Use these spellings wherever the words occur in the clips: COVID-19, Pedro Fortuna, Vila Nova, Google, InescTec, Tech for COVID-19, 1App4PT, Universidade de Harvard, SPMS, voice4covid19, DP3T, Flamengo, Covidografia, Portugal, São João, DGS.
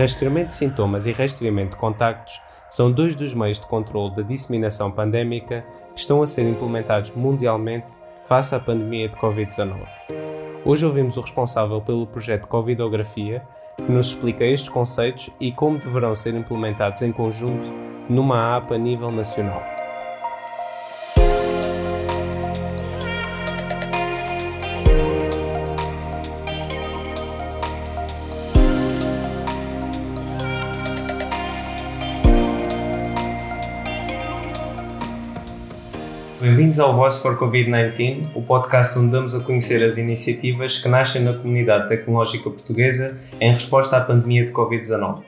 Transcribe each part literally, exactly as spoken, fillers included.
Rastreamento de sintomas e rastreamento de contactos são dois dos meios de controlo da disseminação pandémica que estão a ser implementados mundialmente face à pandemia de covid dezanove. Hoje ouvimos o responsável pelo projeto Covidografia, que nos explica estes conceitos e como deverão ser implementados em conjunto numa app a nível nacional. Bem-vindos ao voice for covid dezenove, o podcast onde damos a conhecer as iniciativas que nascem na comunidade tecnológica portuguesa em resposta à pandemia de covid dezanove.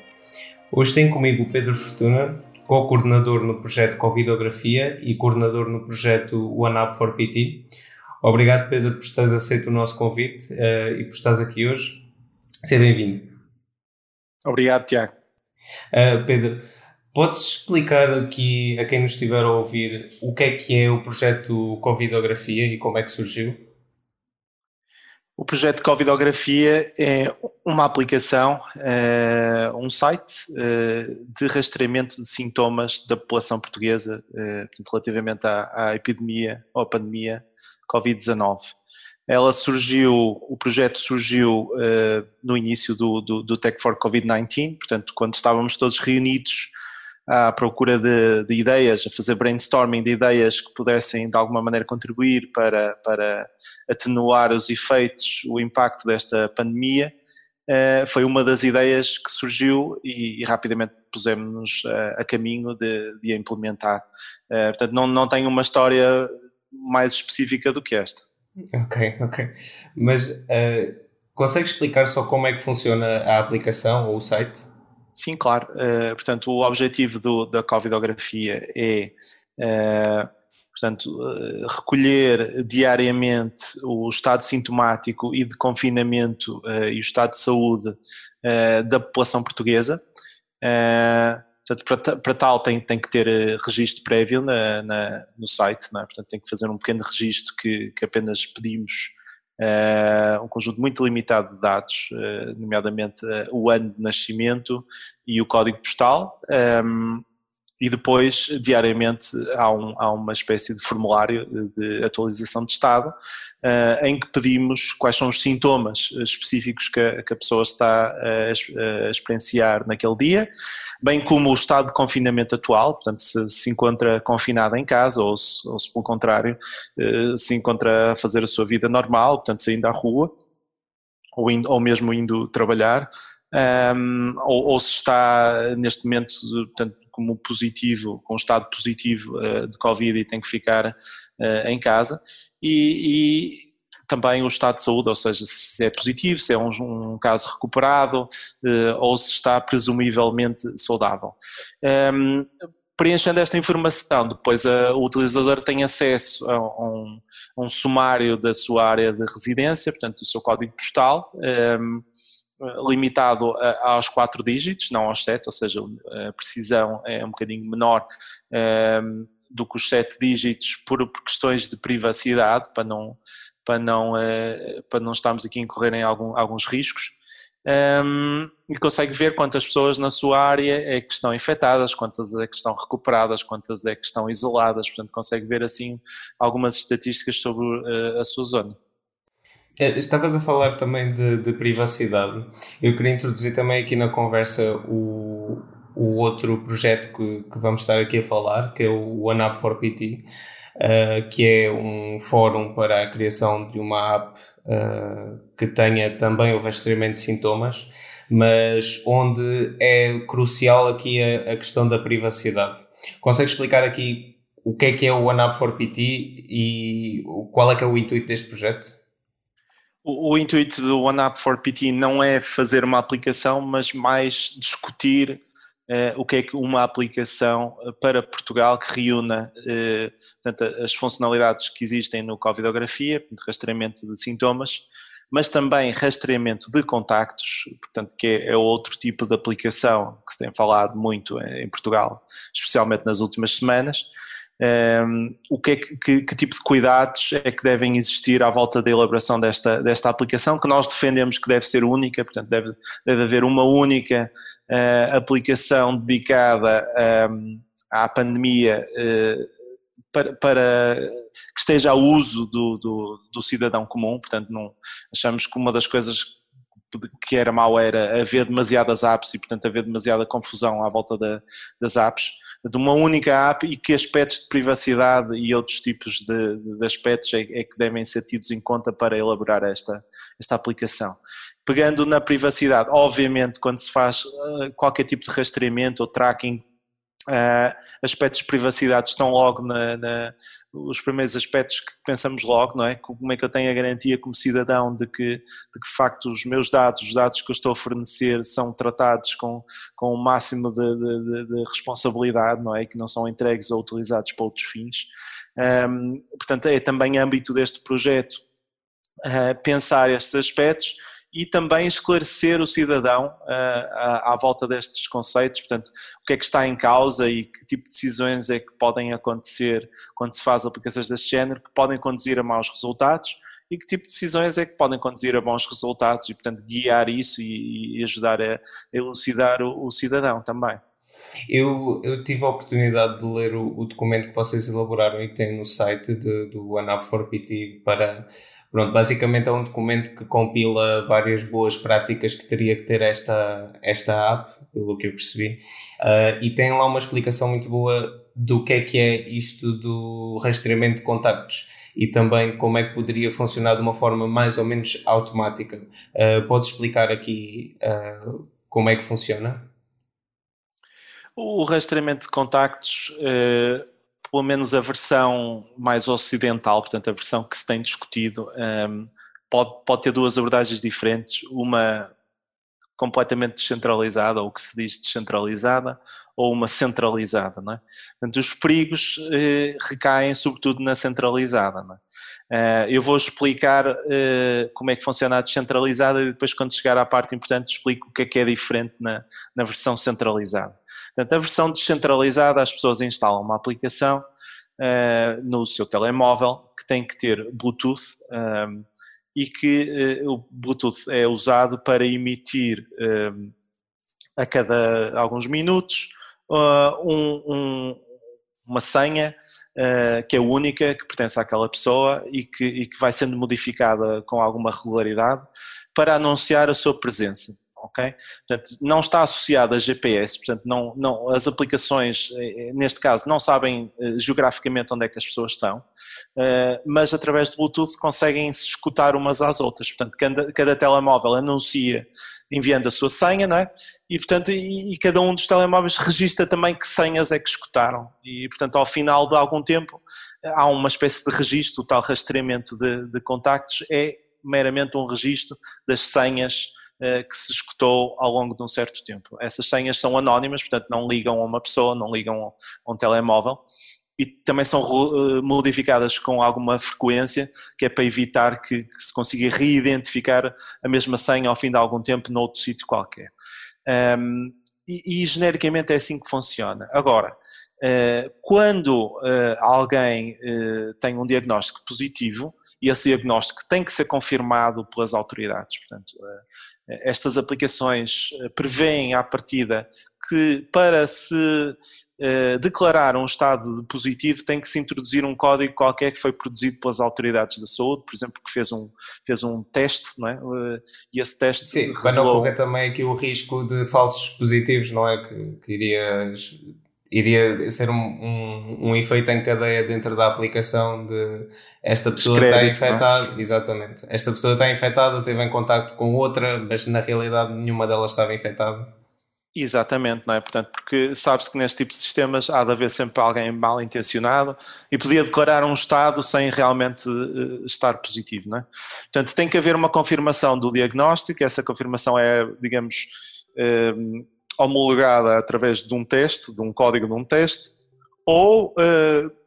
Hoje tenho comigo o Pedro Fortuna, co-coordenador no projeto Covidografia e coordenador no projeto one app four P T. Obrigado, Pedro, por estares aceito o nosso convite uh, e por estares aqui hoje. Seja bem-vindo. Obrigado, Tiago. Uh, Pedro, podes explicar aqui a quem nos estiver a ouvir o que é que é o projeto Covidografia e como é que surgiu? O projeto Covidografia é uma aplicação, uh, um site uh, de rastreamento de sintomas da população portuguesa uh, relativamente à, à epidemia ou à pandemia covid dezanove. Ela surgiu, o projeto surgiu uh, no início do, do, do Tech for covid dezenove, portanto quando estávamos todos reunidos à procura de, de ideias, a fazer brainstorming de ideias que pudessem de alguma maneira contribuir para, para atenuar os efeitos, o impacto desta pandemia, uh, foi uma das ideias que surgiu e, e rapidamente pusemos-nos uh, a caminho de, de a implementar. Uh, portanto, não, não tenho uma história mais específica do que esta. Ok, ok. Mas uh, consegue explicar só como é que funciona a aplicação ou o site? Sim, claro. Uh, portanto, o objetivo do, da Covidografia é uh, portanto, uh, recolher diariamente o estado sintomático e de confinamento uh, e o estado de saúde uh, da população portuguesa. Uh, portanto, para, para tal tem, tem que ter registro prévio na, na, no site, não é? Portanto, tem que fazer um pequeno registro que, que apenas pedimos. Uh, um conjunto muito limitado de dados, uh, nomeadamente uh, o ano de nascimento e o código postal, um, e depois diariamente há, um, há uma espécie de formulário de atualização de estado uh, em que pedimos quais são os sintomas específicos que a, que a pessoa está a, a experienciar naquele dia, bem como o estado de confinamento atual, portanto se se encontra confinada em casa ou se, ou se pelo contrário se encontra a fazer a sua vida normal, portanto saindo à rua ou, indo, ou mesmo indo trabalhar, um, ou, ou se está neste momento, portanto, como positivo, com estado positivo uh, de Covid e tem que ficar uh, em casa, e, e também o estado de saúde, ou seja, se é positivo, se é um, um caso recuperado uh, ou se está presumivelmente saudável. Um, preenchendo esta informação, depois a, o utilizador tem acesso a, a, um, a um sumário da sua área de residência, portanto o seu código postal, um, limitado aos quatro dígitos, não aos sete, ou seja, a precisão é um bocadinho menor um, do que os sete dígitos por, por questões de privacidade, para não, para não, uh, para não estarmos aqui a incorrer em algum, alguns riscos, um, e consegue ver quantas pessoas na sua área é que estão infectadas, quantas é que estão recuperadas, quantas é que estão isoladas, portanto consegue ver assim algumas estatísticas sobre uh, a sua zona. Estavas a falar também de, de privacidade. Eu queria introduzir também aqui na conversa o, o outro projeto que, que vamos estar aqui a falar, que é o one app four P T, uh, que é um fórum para a criação de uma app uh, que tenha também o rastreamento de sintomas, mas onde é crucial aqui a, a questão da privacidade. Consegue explicar aqui o que é que é o one app four P T e qual é que é o intuito deste projeto? O, o intuito do one app four P T não é fazer uma aplicação, mas mais discutir eh, o que é que uma aplicação para Portugal que reúna eh, portanto, as funcionalidades que existem no Covidografia, rastreamento de sintomas, mas também rastreamento de contactos, portanto que é, é outro tipo de aplicação que se tem falado muito em, em Portugal, especialmente nas últimas semanas. um, o que, é que, que, que tipo de cuidados é que devem existir à volta da elaboração desta, desta aplicação, que nós defendemos que deve ser única, portanto deve, deve haver uma única uh, aplicação dedicada um, à pandemia uh, Para, para que esteja ao uso do, do, do cidadão comum. Portanto, não, achamos que uma das coisas que era mau era haver demasiadas apps e, portanto, haver demasiada confusão à volta da, das apps, de uma única app, e que aspectos de privacidade e outros tipos de, de aspectos é, é que devem ser tidos em conta para elaborar esta, esta aplicação. Pegando na privacidade, obviamente, quando se faz qualquer tipo de rastreamento ou tracking, Uh, aspectos de privacidade estão logo na, na, os primeiros aspectos que pensamos logo, não é? Como é que eu tenho a garantia como cidadão de que, de que de facto os meus dados, os dados que eu estou a fornecer são tratados com, com o máximo de, de, de responsabilidade, não é? Que não são entregues ou utilizados para outros fins. Um, portanto, é também âmbito deste projeto uh, pensar estes aspectos e também esclarecer o cidadão uh, à, à volta destes conceitos. Portanto, o que é que está em causa e que tipo de decisões é que podem acontecer quando se faz aplicações deste género, que podem conduzir a maus resultados, e que tipo de decisões é que podem conduzir a bons resultados, e portanto guiar isso e, e ajudar a elucidar o, o cidadão também. Eu, eu tive a oportunidade de ler o, o documento que vocês elaboraram e que tem no site de, do one app four P T para... Pronto, basicamente é um documento que compila várias boas práticas que teria que ter esta, esta app, pelo que eu percebi, uh, e tem lá uma explicação muito boa do que é que é isto do rastreamento de contactos e também como é que poderia funcionar de uma forma mais ou menos automática. Uh, podes explicar aqui uh, como é que funciona? O rastreamento de contactos... Uh... pelo menos a versão mais ocidental, portanto a versão que se tem discutido, pode, pode ter duas abordagens diferentes, uma completamente descentralizada, ou o que se diz descentralizada, ou uma centralizada, não é? Portanto, os perigos recaem sobretudo na centralizada, não é? Eu vou explicar como é que funciona a descentralizada e depois, quando chegar à parte importante, explico o que é que é diferente na, na versão centralizada. Portanto, a versão descentralizada, as pessoas instalam uma aplicação uh, no seu telemóvel que tem que ter Bluetooth um, e que uh, o Bluetooth é usado para emitir um, a cada alguns minutos uh, um, um, uma senha uh, que é única, que pertence àquela pessoa e que, e que vai sendo modificada com alguma regularidade para anunciar a sua presença. Okay? Portanto, não está associado a G P S, portanto não, não, as aplicações neste caso não sabem eh, geograficamente onde é que as pessoas estão, eh, mas através do Bluetooth conseguem se escutar umas às outras. Portanto, cada, cada telemóvel anuncia enviando a sua senha, não é? E portanto, e, e cada um dos telemóveis registra também que senhas é que escutaram e portanto ao final de algum tempo há uma espécie de registro. O tal rastreamento de, de contactos é meramente um registro das senhas que se escutou ao longo de um certo tempo. Essas senhas são anónimas, portanto não ligam a uma pessoa, não ligam a um telemóvel, e também são modificadas com alguma frequência, que é para evitar que, que se consiga reidentificar a mesma senha ao fim de algum tempo noutro sítio qualquer. Um, e, e genericamente é assim que funciona. Agora, uh, quando uh, alguém uh, tem um diagnóstico positivo, e esse diagnóstico tem que ser confirmado pelas autoridades, portanto... Uh, Estas aplicações prevêem à partida que para se eh, declarar um estado positivo tem que se introduzir um código qualquer que foi produzido pelas autoridades da saúde, por exemplo, que fez um, fez um teste, não é? E esse teste... Sim, revelou... para não correr também aqui o risco de falsos positivos, não é? Que, que iria, iria ser um, um, um efeito em cadeia dentro da aplicação de... Esta pessoa Descrédito, está infectada, exatamente, esta pessoa está infectada, teve em contacto com outra, mas na realidade nenhuma delas estava infectada. Exatamente, não é? Portanto, porque sabe-se que neste tipo de sistemas há de haver sempre alguém mal intencionado e podia declarar um estado sem realmente uh, estar positivo, não é? Portanto, tem que haver uma confirmação do diagnóstico, essa confirmação é, digamos, uh, homologada através de um teste, de um código de um teste, ou... Uh,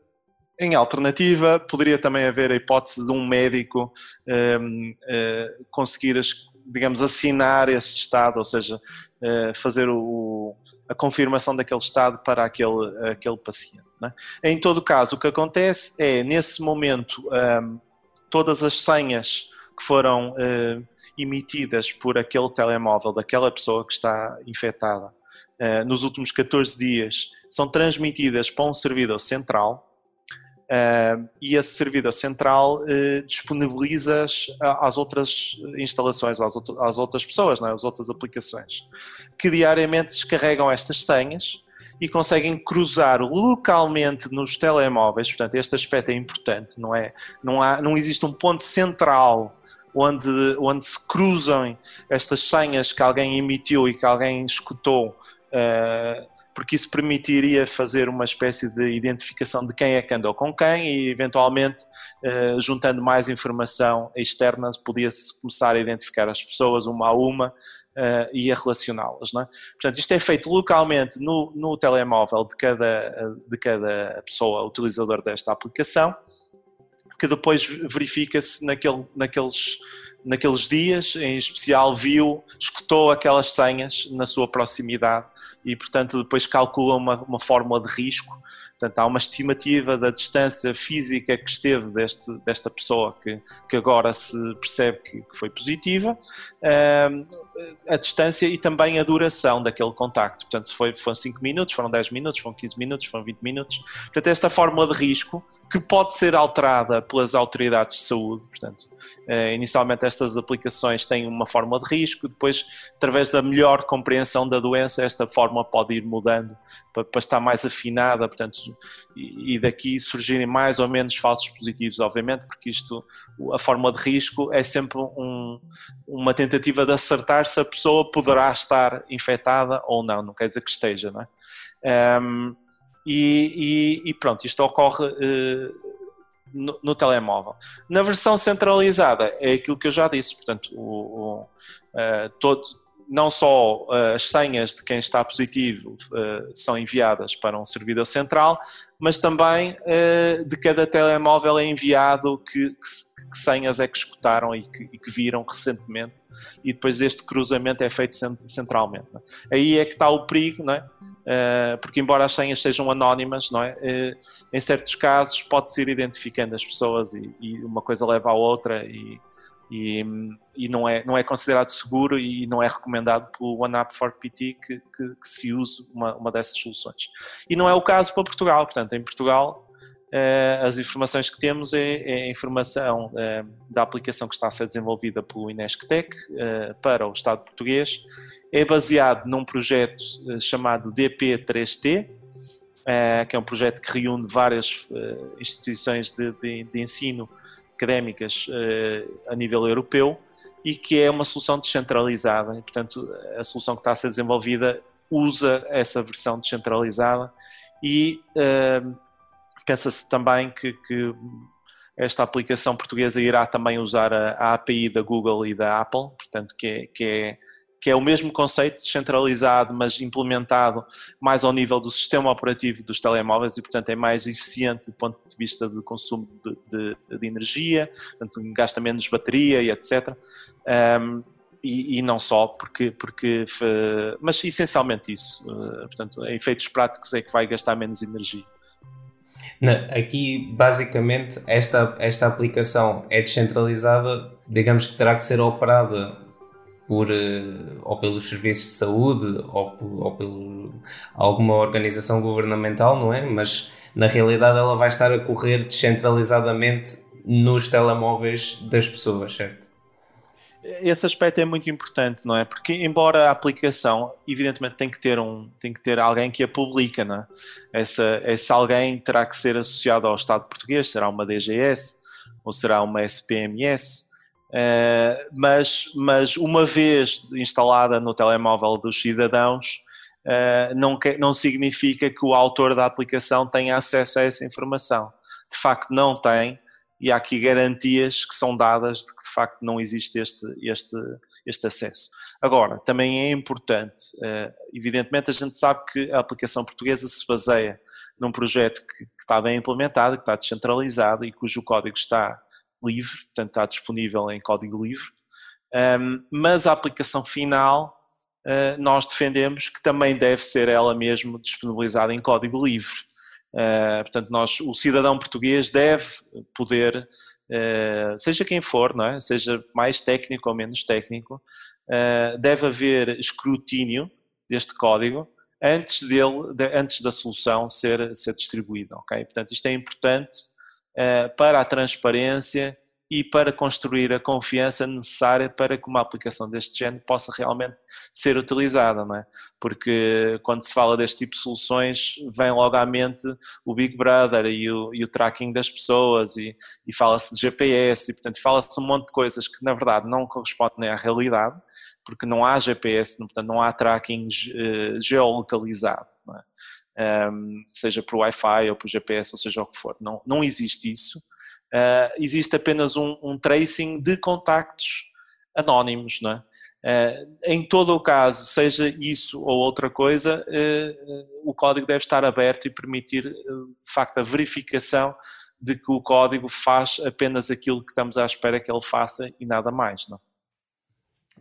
Em alternativa, poderia também haver a hipótese de um médico um, uh, conseguir digamos, assinar esse estado, ou seja, fazer o, a confirmação daquele estado para aquele, aquele paciente, não é? Em todo caso, o que acontece é, nesse momento, todas as senhas que foram emitidas por aquele telemóvel daquela pessoa que está infectada nos últimos catorze dias são transmitidas para um servidor central, e esse servidor central disponibiliza às outras instalações, às outras pessoas, não é? Às outras aplicações, que diariamente descarregam estas senhas e conseguem cruzar localmente nos telemóveis. Portanto, este aspecto é importante, não é? Não há, não existe um ponto central onde, onde se cruzam estas senhas que alguém emitiu e que alguém escutou, porque isso permitiria fazer uma espécie de identificação de quem é que andou com quem e, eventualmente, juntando mais informação externa, podia-se começar a identificar as pessoas uma a uma e a relacioná-las, não é? Portanto, isto é feito localmente no, no telemóvel de cada, de cada pessoa utilizador desta aplicação, que depois verifica-se naquele, naqueles, naqueles dias, em especial viu, escutou aquelas senhas na sua proximidade e, portanto, depois calcula uma, uma fórmula de risco. Portanto, há uma estimativa da distância física que esteve deste, desta pessoa que, que agora se percebe que, que foi positiva, a distância e também a duração daquele contacto. Portanto, se foi, foram cinco minutos, foram dez minutos, foram quinze minutos, foram vinte minutos. Portanto, esta fórmula de risco, que pode ser alterada pelas autoridades de saúde, portanto, inicialmente estas aplicações têm uma fórmula de risco, depois, através da melhor compreensão da doença, esta fórmula pode ir mudando para estar mais afinada, portanto, e daqui surgirem mais ou menos falsos positivos, obviamente, porque isto, a fórmula de risco é sempre um, uma tentativa de acertar se a pessoa poderá estar infectada ou não, não quer dizer que esteja, não é? Um, E, e, e pronto, isto ocorre uh, no, no telemóvel. Na versão centralizada é aquilo que eu já disse, portanto, o, o, uh, todo, não só uh, as senhas de quem está positivo uh, são enviadas para um servidor central, mas também uh, de cada telemóvel é enviado que, que, que senhas é que escutaram e que, e que viram recentemente, e depois este cruzamento é feito centralmente, não é? Aí é que está o perigo, não é? Porque embora as senhas sejam anónimas, não é? Em certos casos pode-se ir identificando as pessoas e, e uma coisa leva à outra e, e, e não, é, não é considerado seguro e não é recomendado pelo one app four P T que, que, que se use uma, uma dessas soluções. E não é o caso para Portugal. Portanto, em Portugal as informações que temos é, é a informação é, da aplicação que está a ser desenvolvida pelo InescTec é, para o Estado português. É baseado num projeto chamado D P três T, que é um projeto que reúne várias instituições de, de, de ensino académicas a nível europeu e que é uma solução descentralizada. Portanto, a solução que está a ser desenvolvida usa essa versão descentralizada e pensa-se também que, que esta aplicação portuguesa irá também usar a, a A P I da Google e da Apple, portanto, que é, que é que é o mesmo conceito descentralizado, mas implementado mais ao nível do sistema operativo dos telemóveis e, portanto, é mais eficiente do ponto de vista do consumo de, de, de energia, portanto, gasta menos bateria e etcétera. Um, e, e não só, porque, porque, mas essencialmente isso, portanto, em efeitos práticos é que vai gastar menos energia. Não, aqui basicamente esta, esta aplicação é descentralizada, digamos que terá que ser operada por, ou pelos serviços de saúde ou, por, ou por alguma organização governamental, não é? Mas na realidade ela vai estar a correr descentralizadamente nos telemóveis das pessoas, certo? Esse aspecto é muito importante, não é? Porque embora a aplicação, evidentemente tem que ter, um, tem que ter alguém que a publica, não é? Essa, esse alguém terá que ser associado ao Estado português, será uma D G S ou será uma S P M S, Uh, mas, mas uma vez instalada no telemóvel dos cidadãos, uh, não, que, não significa que o autor da aplicação tenha acesso a essa informação. De facto não tem, e há aqui garantias que são dadas de que de facto não existe este, este, este acesso. Agora, também é importante, uh, evidentemente a gente sabe que a aplicação portuguesa se baseia num projeto que, que está bem implementado, que está descentralizado e cujo código está livre, portanto está disponível em código livre, Um, mas a aplicação final uh, nós defendemos que também deve ser ela mesmo disponibilizada em código livre. Uh, portanto, nós, o cidadão português deve poder, uh, seja quem for, não é? Seja mais técnico ou menos técnico, uh, deve haver escrutínio deste código antes, dele, de, antes da solução ser, ser distribuída. Okay? Portanto, isto é importante uh, para a transparência e para construir a confiança necessária para que uma aplicação deste género possa realmente ser utilizada, não é? Porque quando se fala deste tipo de soluções vem logo à mente o Big Brother e o, e o tracking das pessoas e, e fala-se de G P S e, portanto, fala-se um monte de coisas que na verdade não correspondem à realidade, porque não há G P S, portanto não há tracking geolocalizado, não é? um, seja por Wi-Fi ou por G P S ou seja o que for, não, não existe isso. Uh, existe apenas um, um tracing de contactos anónimos, não é? Uh, em todo o caso, seja isso ou outra coisa, uh, uh, o código deve estar aberto e permitir, uh, de facto, a verificação de que o código faz apenas aquilo que estamos à espera que ele faça e nada mais, não?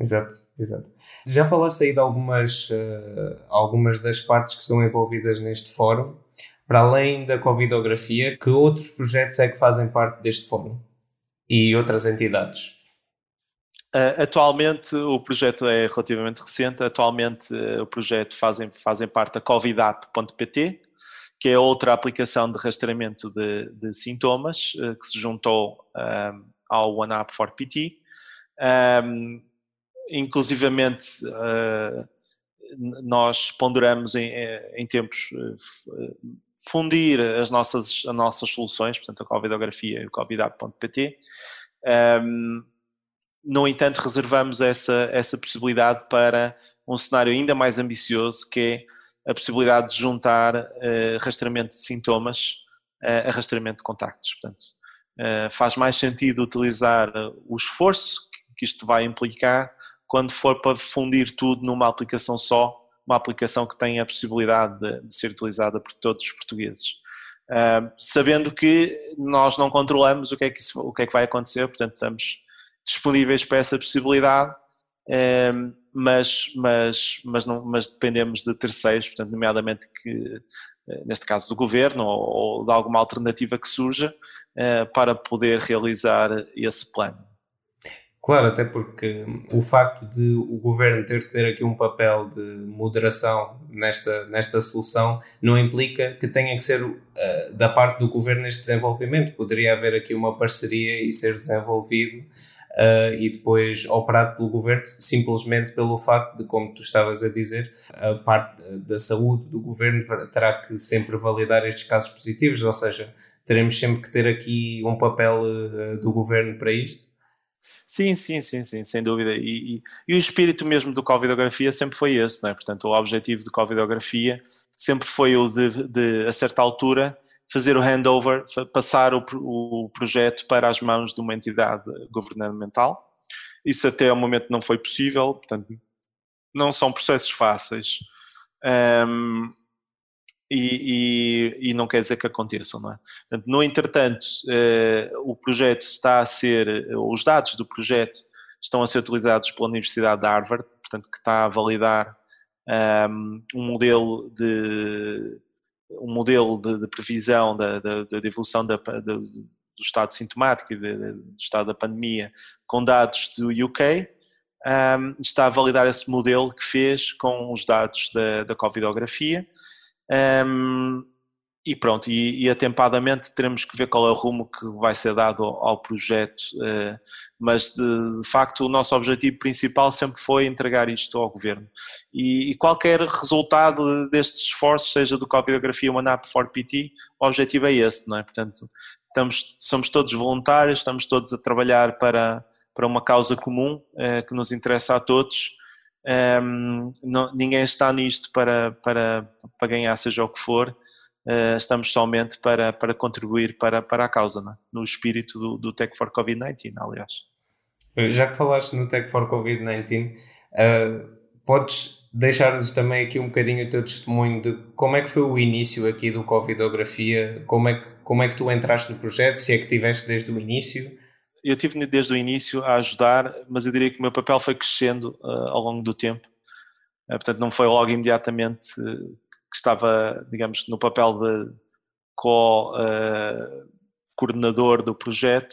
Exato, exato. Já falaste aí de algumas, uh, algumas das partes que são envolvidas neste fórum. Para além da Covidografia, que outros projetos é que fazem parte deste fórum e outras entidades? Uh, atualmente o projeto é relativamente recente, atualmente uh, o projeto fazem, fazem parte da Covid app ponto P T, que é outra aplicação de rastreamento de, de sintomas uh, que se juntou um, ao one app four P T, um, inclusivamente uh, nós ponderamos em, em tempos uh, fundir as nossas, as nossas soluções, portanto a Covidografia e o Covid app ponto P T. Um, no entanto, reservamos essa, essa possibilidade para um cenário ainda mais ambicioso, que é a possibilidade de juntar uh, rastreamento de sintomas uh, a rastreamento de contactos. Portanto, uh, faz mais sentido utilizar o esforço que isto vai implicar quando for para fundir tudo numa aplicação só, uma aplicação que tenha a possibilidade de, de ser utilizada por todos os portugueses. Uh, sabendo que nós não controlamos o que é que, isso, o que é que vai acontecer, portanto estamos disponíveis para essa possibilidade, uh, mas, mas, mas, não, mas dependemos de terceiros, portanto nomeadamente que, neste caso do governo ou, ou de alguma alternativa que surja, uh, para poder realizar esse plano. Claro, até porque o facto de o governo ter que ter aqui um papel de moderação nesta, nesta solução não implica que tenha que ser uh, da parte do governo este desenvolvimento. Poderia haver aqui uma parceria e ser desenvolvido uh, e depois operado pelo governo, simplesmente pelo facto de, como tu estavas a dizer, a parte da saúde do governo terá que sempre validar estes casos positivos, ou seja, teremos sempre que ter aqui um papel uh, do governo para isto. Sim, sim, sim, sim, sem dúvida. E, e, e o espírito mesmo do Covidografia sempre foi esse, não é? Portanto, o objetivo do Covidografia sempre foi o de, de, a certa altura, fazer o handover, passar o, o projeto para as mãos de uma entidade governamental. Isso até ao momento não foi possível, portanto, não são processos fáceis. Um, E, e, e não quer dizer que aconteçam, não é? Portanto, no entretanto, eh, o projeto está a ser, os dados do projeto estão a ser utilizados pela Universidade de Harvard, portanto que está a validar um, um modelo de, um modelo de, de previsão da, da, da evolução da, da, do estado sintomático e de, do estado da pandemia com dados do U K, um, está a validar esse modelo que fez com os dados da, da Covidografia. Um, e pronto, e, e atempadamente teremos que ver qual é o rumo que vai ser dado ao, ao projeto, uh, mas de, de facto o nosso objetivo principal sempre foi entregar isto ao governo e, e qualquer resultado destes esforços, seja do Covidografia ou one app four P T, o objetivo é esse, não é? Portanto, estamos, somos todos voluntários, estamos todos a trabalhar para, para uma causa comum uh, que nos interessa a todos. Um, não, ninguém está nisto para, para, para ganhar seja o que for, uh, estamos somente para, para contribuir para, para a causa, não é? No espírito do, do Tech for covid dezenove, aliás. Já que falaste no Tech for covid dezenove, uh, podes deixar-nos também aqui um bocadinho o teu testemunho de como é que foi o início aqui do Covidografia, como é que, como é que tu entraste no projeto, se é que tiveste desde o início? eu tive desde o início a ajudar, mas eu diria que o meu papel foi crescendo uh, ao longo do tempo, uh, portanto não foi logo imediatamente uh, que estava, digamos, no papel de co-coordenador uh, do projeto,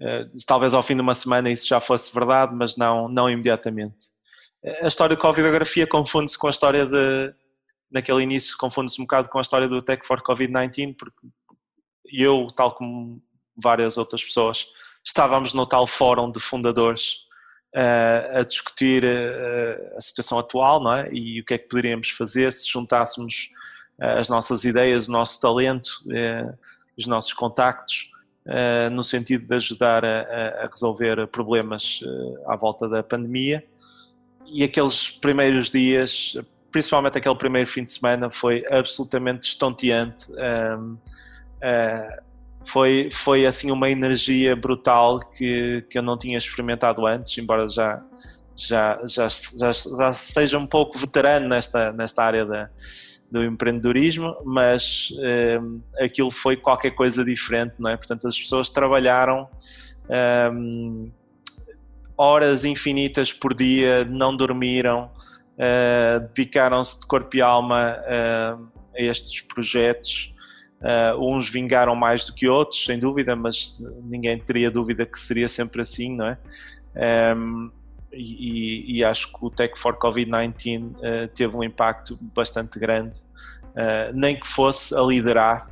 uh, talvez ao fim de uma semana isso já fosse verdade, mas não, não imediatamente. A história da Covidografia confunde-se com a história de, naquele início confunde-se um bocado com a história do Tech for covid dezenove, porque eu, tal como várias outras pessoas, estávamos no tal fórum de fundadores uh, a discutir uh, a situação atual, não é? E o que é que poderíamos fazer se juntássemos uh, as nossas ideias, o nosso talento, uh, os nossos contactos, uh, no sentido de ajudar a, a resolver problemas uh, à volta da pandemia. E aqueles primeiros dias, principalmente aquele primeiro fim de semana, foi absolutamente estonteante. Um, uh, foi, foi assim uma energia brutal que, que eu não tinha experimentado antes, embora já, já, já, já, já seja um pouco veterano nesta, nesta área da, do empreendedorismo, mas um, aquilo foi qualquer coisa diferente, não é? Portanto, as pessoas trabalharam... Um, horas infinitas por dia, não dormiram, uh, dedicaram-se de corpo e alma uh, a estes projetos, uh, uns vingaram mais do que outros, sem dúvida, mas ninguém teria dúvida que seria sempre assim, não é? Um, e, e acho que o Tech for covid dezenove uh, teve um impacto bastante grande, uh, nem que fosse a liderar,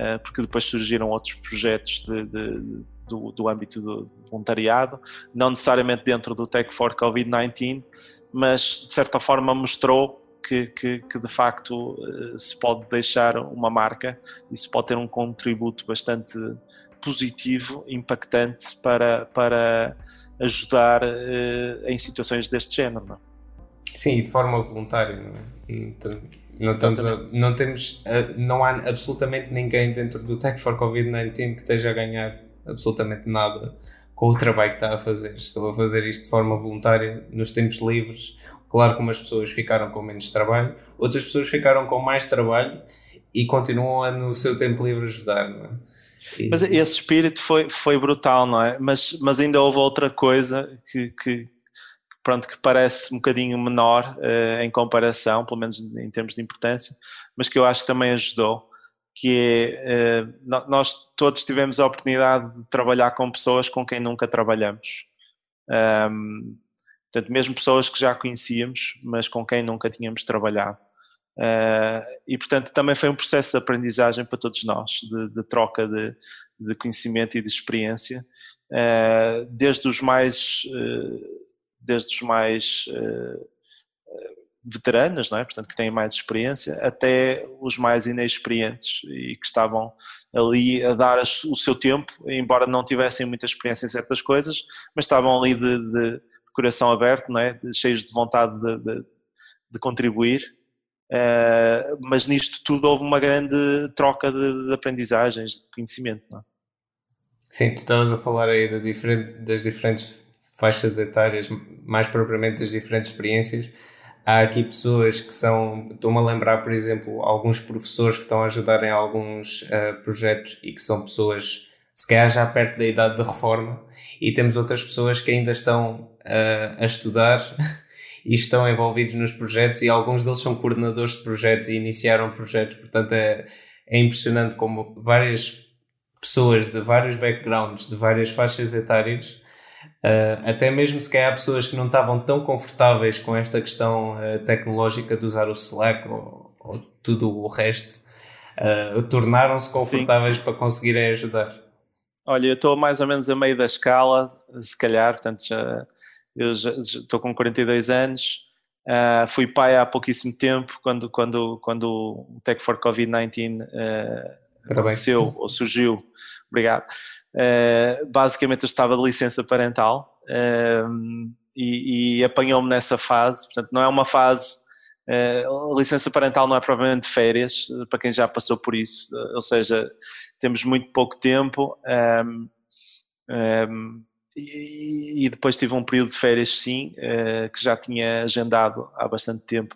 uh, porque depois surgiram outros projetos de, de Do, do âmbito do voluntariado, não necessariamente dentro do Tech for covid dezenove, mas de certa forma mostrou que, que, que de facto se pode deixar uma marca e se pode ter um contributo bastante positivo, impactante para, para ajudar eh, em situações deste género. Não? Sim, e de forma voluntária, não é? Então... Não, estamos a, não, temos, não há absolutamente ninguém dentro do Tech for covid dezenove que esteja a ganhar absolutamente nada com o trabalho que está a fazer. Estou a fazer isto de forma voluntária, nos tempos livres. Claro que umas pessoas ficaram com menos trabalho, outras pessoas ficaram com mais trabalho e continuam a, no seu tempo livre, ajudar, não é? E... Mas esse espírito foi, foi brutal, não é? Mas, mas ainda houve outra coisa que... que... Pronto, que parece um bocadinho menor uh, em comparação, pelo menos em termos de importância, mas que eu acho que também ajudou, que é, uh, nós todos tivemos a oportunidade de trabalhar com pessoas com quem nunca trabalhamos. Um, portanto, mesmo pessoas que já conhecíamos, mas com quem nunca tínhamos trabalhado. Uh, e, portanto, também foi um processo de aprendizagem para todos nós, de, de troca de, de conhecimento e de experiência, uh, desde os mais... Uh, desde os mais uh, veteranos, não é? Portanto, que têm mais experiência, até os mais inexperientes e que estavam ali a dar o seu tempo, embora não tivessem muita experiência em certas coisas, mas estavam ali de, de, de coração aberto, não é? De, cheios de vontade de, de, de contribuir, uh, mas nisto tudo houve uma grande troca de, de aprendizagens, de conhecimento, não é? Sim, tu estavas a falar aí da diferente, das diferentes... faixas etárias, mais propriamente das diferentes experiências. Há aqui pessoas que são, estou-me a lembrar, por exemplo, alguns professores que estão a ajudar em alguns uh, projetos e que são pessoas, se calhar, já perto da idade da reforma, e temos outras pessoas que ainda estão uh, a estudar e estão envolvidos nos projetos, e alguns deles são coordenadores de projetos e iniciaram projetos. Portanto, é, é impressionante como várias pessoas de vários backgrounds, de várias faixas etárias, Uh, até mesmo se calhar pessoas que não estavam tão confortáveis com esta questão uh, tecnológica de usar o Slack ou, ou tudo o resto, uh, tornaram-se confortáveis. Sim. Para conseguirem ajudar. Olha, eu estou mais ou menos a meio da escala, se calhar, portanto já, eu já, já estou com quarenta e dois anos, uh, fui pai há pouquíssimo tempo, quando, quando, quando o Tech for covid dezenove uh, aconteceu ou surgiu, obrigado. Uh, basicamente eu estava de licença parental uh, e, e apanhou-me nessa fase. Portanto, não é uma fase, uh, licença parental não é provavelmente férias, para quem já passou por isso, ou seja, temos muito pouco tempo, um, um, e, e depois tive um período de férias, sim, uh, que já tinha agendado há bastante tempo,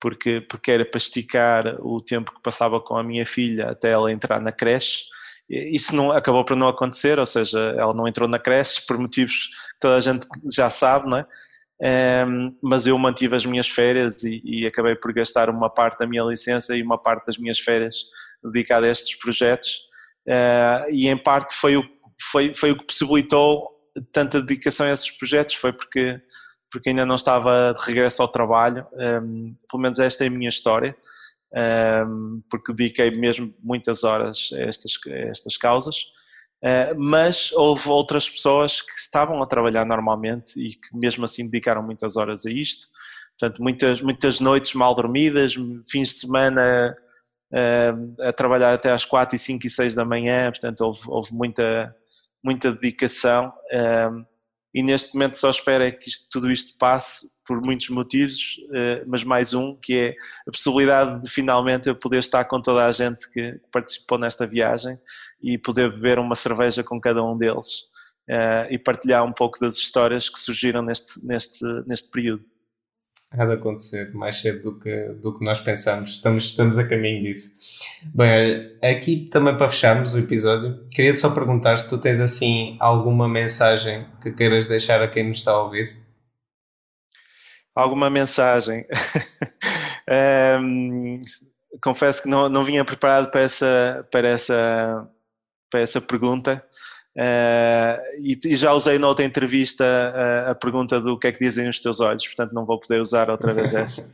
porque, porque era para esticar o tempo que passava com a minha filha até ela entrar na creche. Isso não, acabou por não acontecer, ou seja, ela não entrou na creche por motivos que toda a gente já sabe, não é? Um, mas eu mantive as minhas férias e, e acabei por gastar uma parte da minha licença e uma parte das minhas férias dedicada a estes projetos, uh, e em parte foi o, foi, foi o que possibilitou tanta dedicação a esses projetos, foi porque, porque ainda não estava de regresso ao trabalho, um, pelo menos esta é a minha história, um, porque dediquei mesmo muitas horas a estas, a estas causas. Uh, mas houve outras pessoas que estavam a trabalhar normalmente e que mesmo assim dedicaram muitas horas a isto, portanto muitas, muitas noites mal dormidas, fins de semana uh, a trabalhar até às quatro e cinco e seis da manhã, portanto houve, houve muita, muita dedicação, uh, e neste momento só espero é que isto, tudo isto passe por muitos motivos, uh, mas mais um que é a possibilidade de finalmente eu poder estar com toda a gente que participou nesta viagem e poder beber uma cerveja com cada um deles, uh, e partilhar um pouco das histórias que surgiram neste, neste, neste período. Há de acontecer mais cedo do que, do que nós pensamos, estamos, estamos a caminho disso. Bem, aqui também para fecharmos o episódio, queria-te só perguntar se tu tens assim alguma mensagem que queiras deixar a quem nos está a ouvir? Alguma mensagem? um, confesso que não, não vinha preparado para essa... Para essa para essa pergunta, uh, e, e já usei noutra entrevista a, a pergunta do que é que dizem os teus olhos, portanto não vou poder usar outra vez essa.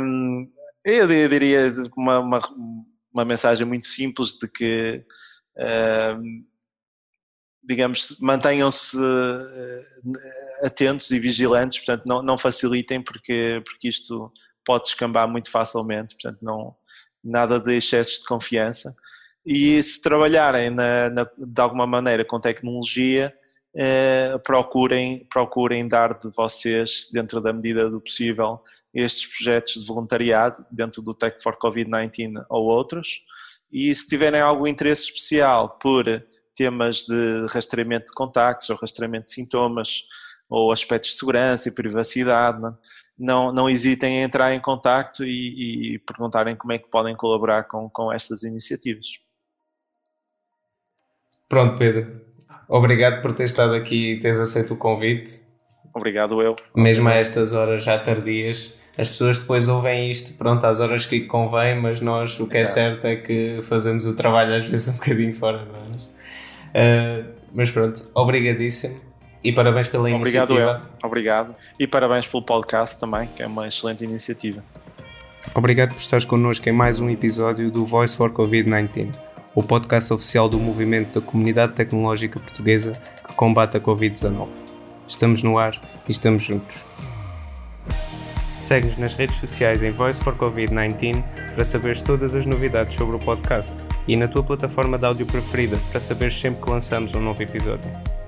Um, eu diria uma, uma, uma mensagem muito simples de que, um, digamos, mantenham-se atentos e vigilantes, portanto não, não facilitem porque, porque isto pode descambar muito facilmente, portanto não, nada de excessos de confiança. E se trabalharem na, na, de alguma maneira com tecnologia, eh, procurem, procurem dar de vocês, dentro da medida do possível, estes projetos de voluntariado dentro do Tech for covid dezenove ou outros. E se tiverem algum interesse especial por temas de rastreamento de contactos ou rastreamento de sintomas ou aspectos de segurança e privacidade, não, não, não hesitem em entrar em contacto e, e perguntarem como é que podem colaborar com, com estas iniciativas. Pronto, Pedro. Obrigado por ter estado aqui e teres aceito o convite. Obrigado eu. Mesmo a estas horas já tardias, as pessoas depois ouvem isto, pronto, às horas que convém, mas nós o que Exato. É certo é que fazemos o trabalho às vezes um bocadinho fora de nós. Uh, mas pronto, obrigadíssimo e parabéns pela iniciativa. Obrigado eu. Obrigado. E parabéns pelo podcast também, que é uma excelente iniciativa. Obrigado por estares connosco em mais um episódio do Voice for covid dezenove. O podcast oficial do movimento da comunidade tecnológica portuguesa que combate a covid dezenove. Estamos no ar e estamos juntos. Segue-nos nas redes sociais em voice for covid dezenove para saberes todas as novidades sobre o podcast e na tua plataforma de áudio preferida para saberes sempre que lançamos um novo episódio.